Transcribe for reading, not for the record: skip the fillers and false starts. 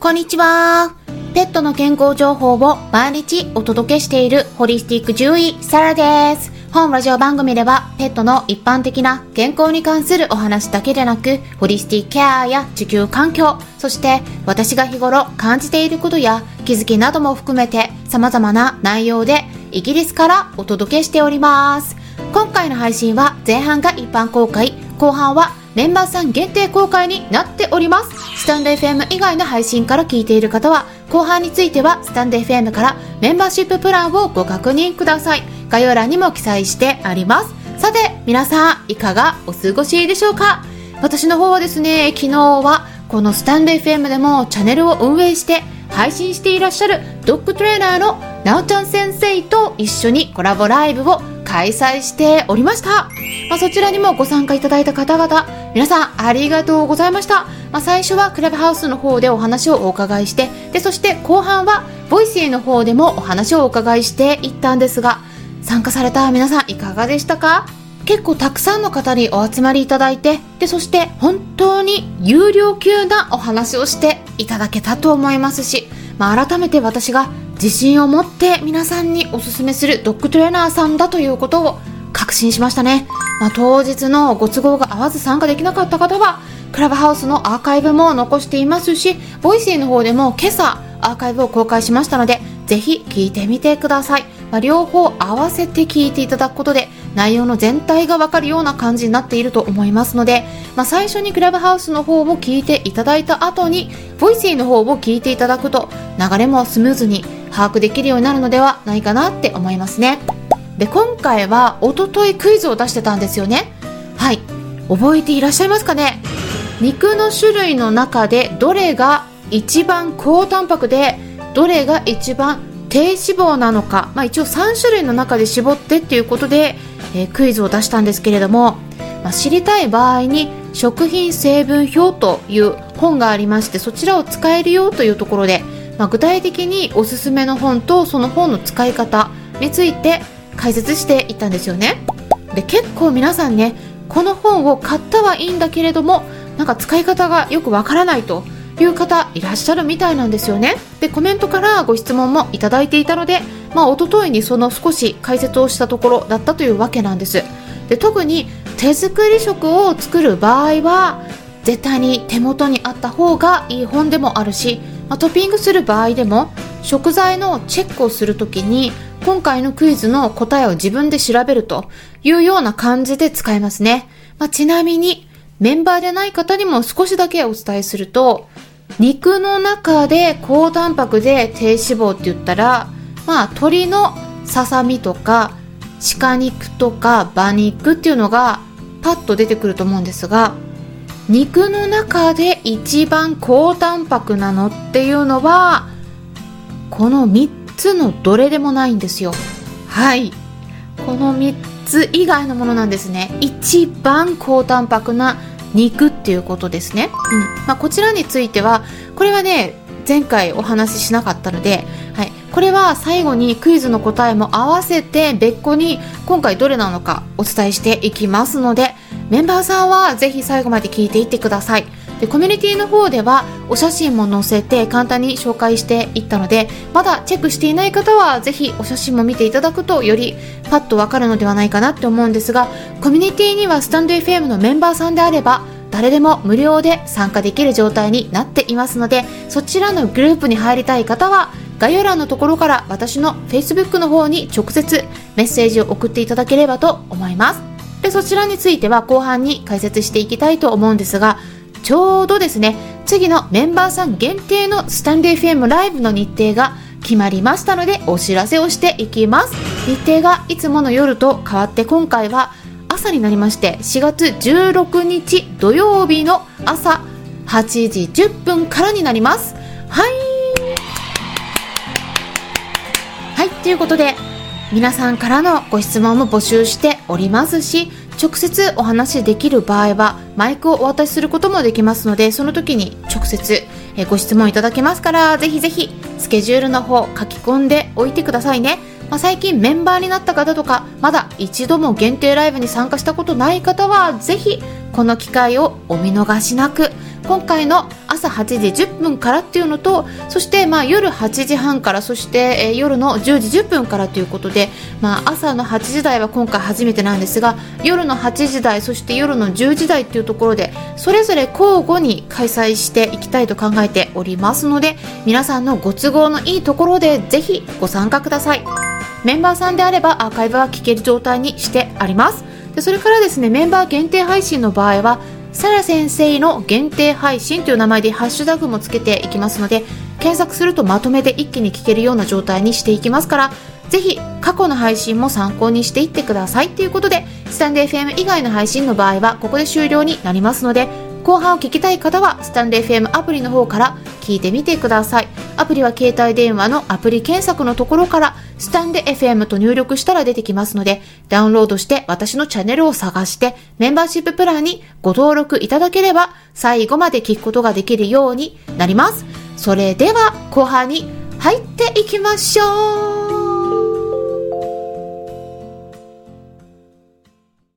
こんにちは。ペットの健康情報を毎日お届けしているホリスティック獣医サラです。本ラジオ番組ではペットの一般的な健康に関するお話だけでなく、ホリスティックケアや地球環境、そして私が日頃感じていることや気づきなども含めて様々な内容でイギリスからお届けしております。今回の配信は前半が一般公開、後半はメンバーさん限定公開になっております。スタンド FM 以外の配信から聞いている方は、後半についてはスタンド FM からメンバーシッププランをご確認ください。概要欄にも記載してあります。さて皆さん、いかがお過ごしでしょうか。私の方はですね、昨日はこのスタンド FM でもチャンネルを運営して配信していらっしゃるドッグトレーナーのなおちゃん先生と一緒にコラボライブを開催しておりました。そちらにもご参加いただいた方々、皆さんありがとうございました。最初はクラブハウスの方でお話をお伺いして、そして後半はボイシーの方でもお話をお伺いしていったんですが、参加された皆さんいかがでしたか。結構たくさんの方にお集まりいただいて、そして本当に有料級なお話をしていただけたと思いますし、改めて私が自信を持って皆さんにおすすめするドッグトレーナーさんだということを確信しましたね。当日のご都合が合わず参加できなかった方はクラブハウスのアーカイブも残していますし、ボイシーの方でも今朝アーカイブを公開しましたので、ぜひ聞いてみてください。両方合わせて聞いていただくことで内容の全体がわかるような感じになっていると思いますので、最初にクラブハウスの方も聞いていただいた後にボイシーの方も聞いていただくと、流れもスムーズに把握できるようになるのではないかなって思いますね。で、今回は一昨日クイズを出してたんですよね。はい、覚えていらっしゃいますかね。肉の種類の中でどれが一番高タンパクでどれが一番低脂肪なのか、一応3種類の中で絞ってっていうことで、クイズを出したんですけれども、知りたい場合に食品成分表という本がありまして、そちらを使えるよというところで、具体的におすすめの本とその本の使い方について解説していったんですよね。で、結構皆さんね、この本を買ったはいいんだけれども、なんか使い方がよくわからないという方いらっしゃるみたいなんですよね。で、コメントからご質問もいただいていたので、一昨日にその少し解説をしたところだったというわけなんです。で、特に手作り食を作る場合は絶対に手元にあった方がいい本でもあるし、トッピングする場合でも食材のチェックをするときに今回のクイズの答えを自分で調べるというような感じで使えますね。ちなみにメンバーでない方にも少しだけお伝えすると、肉の中で高タンパクで低脂肪って言ったら、鶏のささみとか鹿肉とか馬肉っていうのがパッと出てくると思うんですが、肉の中で一番高タンパクなのっていうのはこの3つのどれでもないんですよ。はい、この3つ以外のものなんですね。一番高タンパクな肉っていうことですね。こちらについてはこれはね、前回お話ししなかったので、これは最後にクイズの答えも合わせて別個に今回どれなのかお伝えしていきますので、メンバーさんはぜひ最後まで聞いていってください。で、コミュニティの方ではお写真も載せて簡単に紹介していったので、まだチェックしていない方はぜひお写真も見ていただくとよりパッとわかるのではないかなって思うんですが、コミュニティにはスタンド FM のメンバーさんであれば誰でも無料で参加できる状態になっていますので、そちらのグループに入りたい方は概要欄のところから私の Facebook の方に直接メッセージを送っていただければと思います。で、そちらについては後半に解説していきたいと思うんですが、ちょうどですね、次のメンバーさん限定のスタンデー FM ライブの日程が決まりましたのでお知らせをしていきます。日程がいつもの夜と変わって、今回は朝になりまして、4月16日土曜日の朝8時10分からになります。はい、ということで皆さんからのご質問も募集しておりますし、直接お話できる場合はマイクをお渡しすることもできますので、その時に直接ご質問いただけますから、ぜひぜひスケジュールの方書き込んでおいてくださいね。最近メンバーになった方とか、まだ一度も限定ライブに参加したことない方はぜひこの機会をお見逃しなく。今回の朝8時10分からっていうのと、そして夜8時半から、そして夜の10時10分からということで、朝の8時台は今回初めてなんですが、夜の8時台、そして夜の10時台というところでそれぞれ交互に開催していきたいと考えておりますので、皆さんのご都合のいいところでぜひご参加ください。メンバーさんであればアーカイブは聞ける状態にしてあります。で、それからですね、メンバー限定配信の場合はさら先生の限定配信という名前でハッシュタグもつけていきますので、検索するとまとめて一気に聞けるような状態にしていきますから、ぜひ過去の配信も参考にしていってくださいということで、スタンド FM 以外の配信の場合はここで終了になりますので、後半を聞きたい方はスタンド FM アプリの方から聞いてみてください。アプリは携帯電話のアプリ検索のところからスタンド FM と入力したら出てきますので、ダウンロードして私のチャンネルを探してメンバーシッププランにご登録いただければ最後まで聞くことができるようになります。それでは後半に入っていきましょう。